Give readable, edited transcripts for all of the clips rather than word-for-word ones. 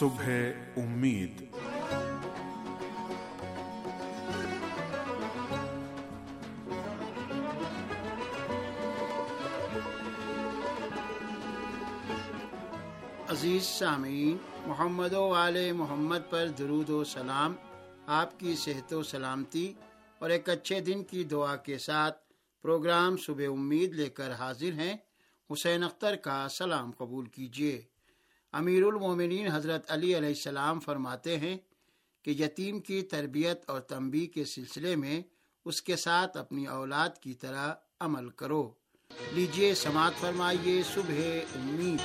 صبح امید۔ عزیز سامعین، محمد و آل محمد پر درود و سلام۔ آپ کی صحت و سلامتی اور ایک اچھے دن کی دعا کے ساتھ پروگرام صبح امید لے کر حاضر ہیں۔ حسین اختر کا سلام قبول کیجیے۔ امیر المومنین حضرت علی علیہ السلام فرماتے ہیں کہ یتیم کی تربیت اور تنبیہ کے سلسلے میں اس کے ساتھ اپنی اولاد کی طرح عمل کرو۔ لیجیے سماعت فرمائیے صبح امید۔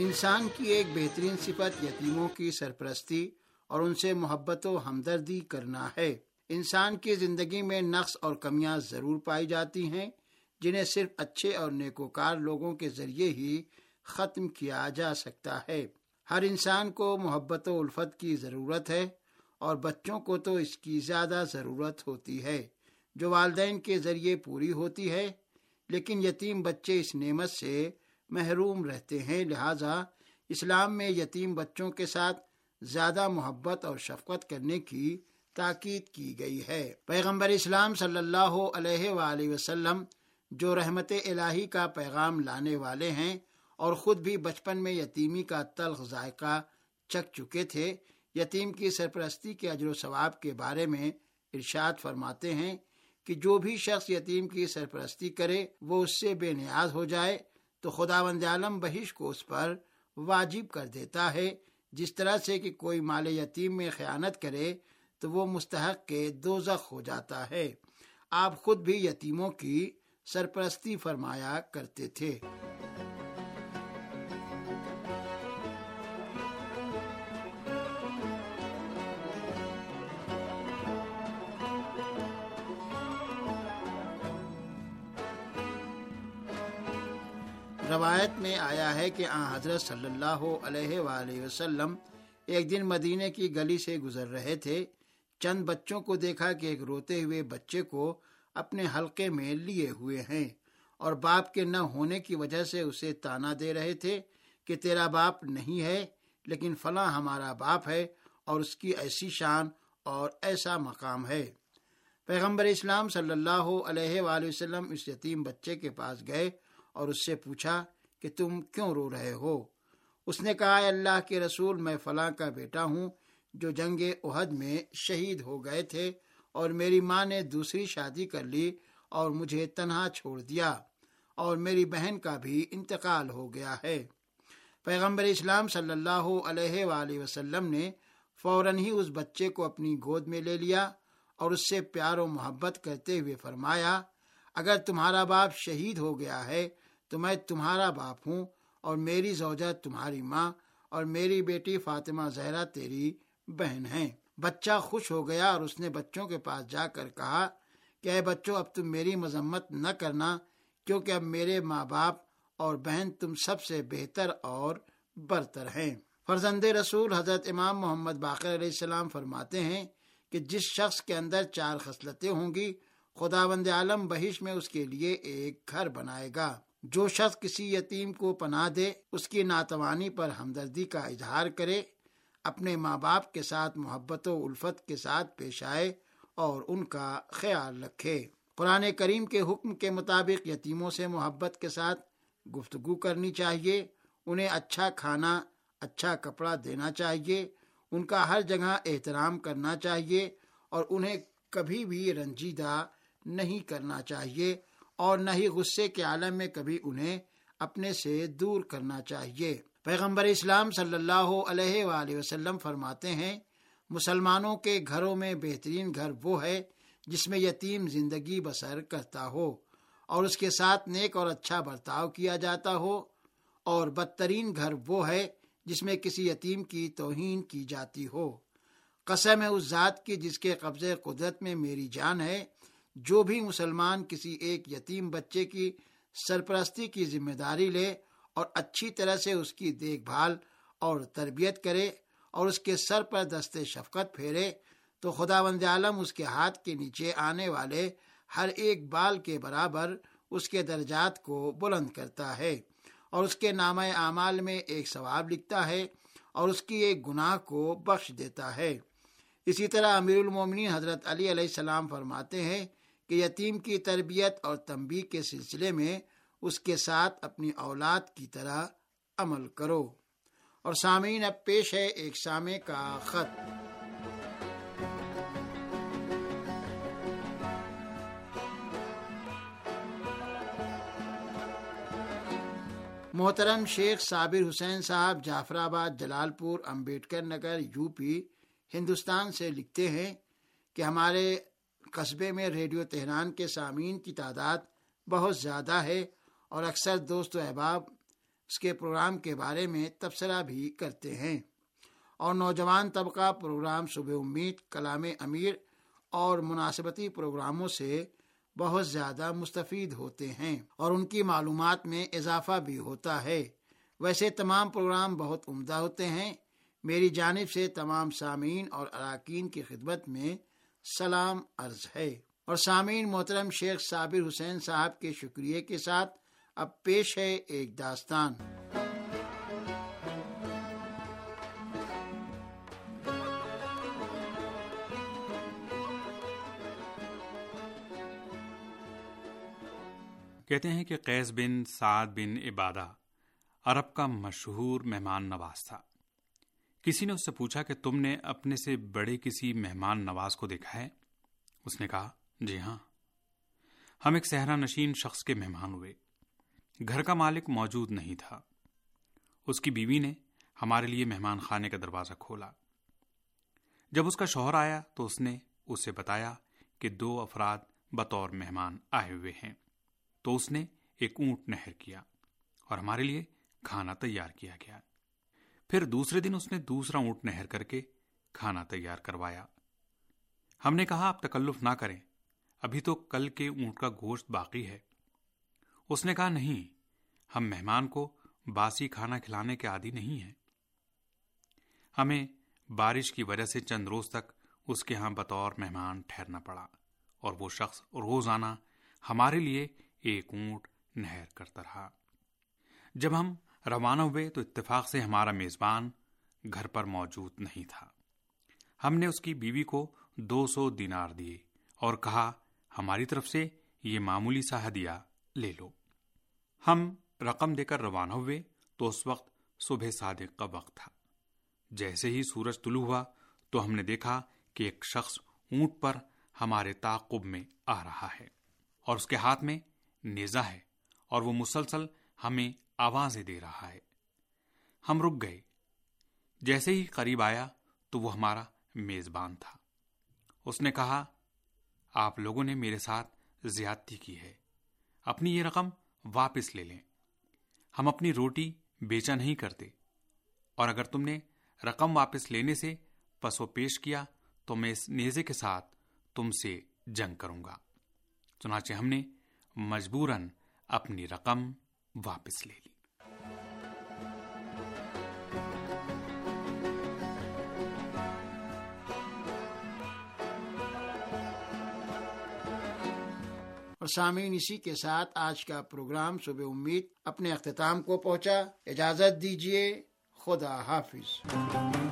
انسان کی ایک بہترین صفت یتیموں کی سرپرستی اور ان سے محبت و ہمدردی کرنا ہے۔ انسان کی زندگی میں نقص اور کمیاں ضرور پائی جاتی ہیں جنہیں صرف اچھے اور نیکوکار لوگوں کے ذریعے ہی ختم کیا جا سکتا ہے۔ ہر انسان کو محبت و الفت کی ضرورت ہے اور بچوں کو تو اس کی زیادہ ضرورت ہوتی ہے جو والدین کے ذریعے پوری ہوتی ہے، لیکن یتیم بچے اس نعمت سے محروم رہتے ہیں۔ لہٰذا اسلام میں یتیم بچوں کے ساتھ زیادہ محبت اور شفقت کرنے کی تاکید کی گئی ہے۔ پیغمبر اسلام صلی اللہ علیہ وآلہ وسلم جو رحمت الہی کا پیغام لانے والے ہیں اور خود بھی بچپن میں یتیمی کا تلخ ذائقہ چکھ چکے تھے، یتیم کی سرپرستی کے اجر و ثواب کے بارے میں ارشاد فرماتے ہیں کہ جو بھی شخص یتیم کی سرپرستی کرے وہ اس سے بے نیاز ہو جائے تو خداوند عالم بہش کو اس پر واجب کر دیتا ہے، جس طرح سے کہ کوئی مال یتیم میں خیانت کرے تو وہ مستحق کے دوزخ ہو جاتا ہے۔ آپ خود بھی یتیموں کی سرپرستی فرمایا کرتے تھے۔ روایت میں آیا ہے کہ آن حضرت صلی اللہ علیہ وآلہ وسلم ایک دن مدینے کی گلی سے گزر رہے تھے، چند بچوں کو دیکھا کہ ایک روتے ہوئے بچے کو اپنے حلقے میں لیے ہوئے ہیں اور باپ کے نہ ہونے کی وجہ سے اسے تانا دے رہے تھے کہ تیرا باپ نہیں ہے لیکن فلاں ہمارا باپ ہے اور اس کی ایسی شان اور ایسا مقام ہے۔ پیغمبر اسلام صلی اللہ علیہ وآلہ وسلم اس یتیم بچے کے پاس گئے اور اس سے پوچھا کہ تم کیوں رو رہے ہو؟ اس نے کہا، اے اللہ کے رسول، میں فلاں کا بیٹا ہوں جو جنگ احد میں شہید ہو گئے تھے اور میری ماں نے دوسری شادی کر لی اور مجھے تنہا چھوڑ دیا اور میری بہن کا بھی انتقال ہو گیا ہے۔ پیغمبر اسلام صلی اللہ علیہ وآلہ وسلم نے فوراً ہی اس بچے کو اپنی گود میں لے لیا اور اس سے پیار و محبت کرتے ہوئے فرمایا، اگر تمہارا باپ شہید ہو گیا ہے تو میں تمہارا باپ ہوں اور میری زوجہ تمہاری ماں اور میری بیٹی فاطمہ زہرا تیری بہن ہیں۔ بچہ خوش ہو گیا اور اس نے بچوں کے پاس جا کر کہا کہ اے بچوں، اب تم میری مذمت نہ کرنا کیونکہ اب میرے ماں باپ اور بہن تم سب سے بہتر اور برتر ہیں۔ فرزند رسول حضرت امام محمد باقر علیہ السلام فرماتے ہیں کہ جس شخص کے اندر چار خصلتیں ہوں گی خداوند عالم بہشت میں اس کے لیے ایک گھر بنائے گا۔ جو شخص کسی یتیم کو پناہ دے، اس کی ناتوانی پر ہمدردی کا اظہار کرے، اپنے ماں باپ کے ساتھ محبت و الفت کے ساتھ پیش آئے اور ان کا خیال رکھے۔ قرآن کریم کے حکم کے مطابق یتیموں سے محبت کے ساتھ گفتگو کرنی چاہیے، انہیں اچھا کھانا اچھا کپڑا دینا چاہیے، ان کا ہر جگہ احترام کرنا چاہیے اور انہیں کبھی بھی رنجیدہ نہیں کرنا چاہیے اور نہ ہی غصے کے عالم میں کبھی انہیں اپنے سے دور کرنا چاہیے۔ پیغمبر اسلام صلی اللہ علیہ وآلہ وسلم فرماتے ہیں، مسلمانوں کے گھروں میں بہترین گھر وہ ہے جس میں یتیم زندگی بسر کرتا ہو اور اس کے ساتھ نیک اور اچھا برتاؤ کیا جاتا ہو، اور بدترین گھر وہ ہے جس میں کسی یتیم کی توہین کی جاتی ہو۔ قسم ہے اس ذات کی جس کے قبضے قدرت میں میری جان ہے، جو بھی مسلمان کسی ایک یتیم بچے کی سرپرستی کی ذمہ داری لے اور اچھی طرح سے اس کی دیکھ بھال اور تربیت کرے اور اس کے سر پر دست شفقت پھیرے تو خداوند عالم اس کے ہاتھ کے نیچے آنے والے ہر ایک بال کے برابر اس کے درجات کو بلند کرتا ہے اور اس کے نامہ اعمال میں ایک ثواب لکھتا ہے اور اس کی ایک گناہ کو بخش دیتا ہے۔ اسی طرح امیر المومنین حضرت علی علیہ السلام فرماتے ہیں کہ یتیم کی تربیت اور تنبیہ کے سلسلے میں اس کے ساتھ اپنی اولاد کی طرح عمل کرو۔ اور سامعین، اب پیش ہے ایک سامع کا خط۔ محترم شیخ صابر حسین صاحب، جعفر آباد، Jalalpur, Ambedkar Nagar, U P, Hindustan سے لکھتے ہیں کہ ہمارے قصبے میں ریڈیو تہران کے سامعین کی تعداد بہت زیادہ ہے اور اکثر دوست و احباب اس کے پروگرام کے بارے میں تبصرہ بھی کرتے ہیں، اور نوجوان طبقہ پروگرام صبح امید، کلام امیر اور مناسبتی پروگراموں سے بہت زیادہ مستفید ہوتے ہیں اور ان کی معلومات میں اضافہ بھی ہوتا ہے۔ ویسے تمام پروگرام بہت عمدہ ہوتے ہیں۔ میری جانب سے تمام سامعین اور اراکین کی خدمت میں سلام عرض ہے۔ اور سامعین، محترم شیخ صابر حسین صاحب کے شکریہ کے ساتھ اب پیش ہے ایک داستان۔ کہتے ہیں کہ قیس بن سعد بن عبادہ عرب کا مشہور مہمان نواز تھا۔ کسی نے اس سے پوچھا کہ تم نے اپنے سے بڑے کسی مہمان نواز کو دیکھا ہے؟ اس نے کہا، جی ہاں، ہم ایک صحرا نشین شخص کے مہمان ہوئے۔ گھر کا مالک موجود نہیں تھا۔ اس کی بیوی نے ہمارے لیے مہمان خانے کا دروازہ کھولا۔ جب اس کا شوہر آیا تو اس نے اسے بتایا کہ دو افراد بطور مہمان آئے ہوئے ہیں، تو اس نے ایک اونٹ نہر کیا اور ہمارے لیے کھانا تیار کیا گیا۔ پھر دوسرے دن اس نے دوسرا اونٹ نہر کر کے کھانا تیار کروایا۔ ہم نے کہا، آپ تکلف نہ کریں، ابھی تو کل کے اونٹ کا گوشت باقی ہے۔ اس نے کہا، نہیں، ہم مہمان کو باسی کھانا کھلانے کے عادی نہیں ہیں۔ ہمیں بارش کی وجہ سے چند روز تک اس کے ہاں بطور مہمان ٹھہرنا پڑا، اور وہ شخص روزانہ ہمارے لیے ایک اونٹ نہر کرتا رہا۔ جب ہم روانہ ہوئے تو اتفاق سے ہمارا میزبان گھر پر موجود نہیں تھا۔ ہم نے اس کی بیوی کو 200 دینار دیے اور کہا، ہماری طرف سے یہ معمولی سا ہدیہ لے لو۔ ہم رقم دے کر روانہ ہوئے تو اس وقت صبح صادق کا وقت تھا۔ جیسے ہی سورج طلوع ہوا تو ہم نے دیکھا کہ ایک شخص اونٹ پر ہمارے تعاقب میں آ رہا ہے اور اس کے ہاتھ میں نیزہ ہے، اور وہ مسلسل ہمیں آوازیں دے رہا ہے۔ ہم رک گئے۔ جیسے ہی قریب آیا تو وہ ہمارا میزبان تھا۔ اس نے کہا، آپ لوگوں نے میرے ساتھ زیادتی کی ہے، اپنی یہ رقم واپس لے لیں، ہم اپنی روٹی بیچا نہیں کرتے، اور اگر تم نے رقم واپس لینے سے پسو پیش کیا تو میں اس نیزے کے ساتھ تم سے جنگ کروں گا۔ چنانچہ ہم نے مجبوراً اپنی رقم واپس لے لی۔ اور سامعین، اسی کے ساتھ آج کا پروگرام صبح امید اپنے اختتام کو پہنچا۔ اجازت دیجیے، خدا حافظ۔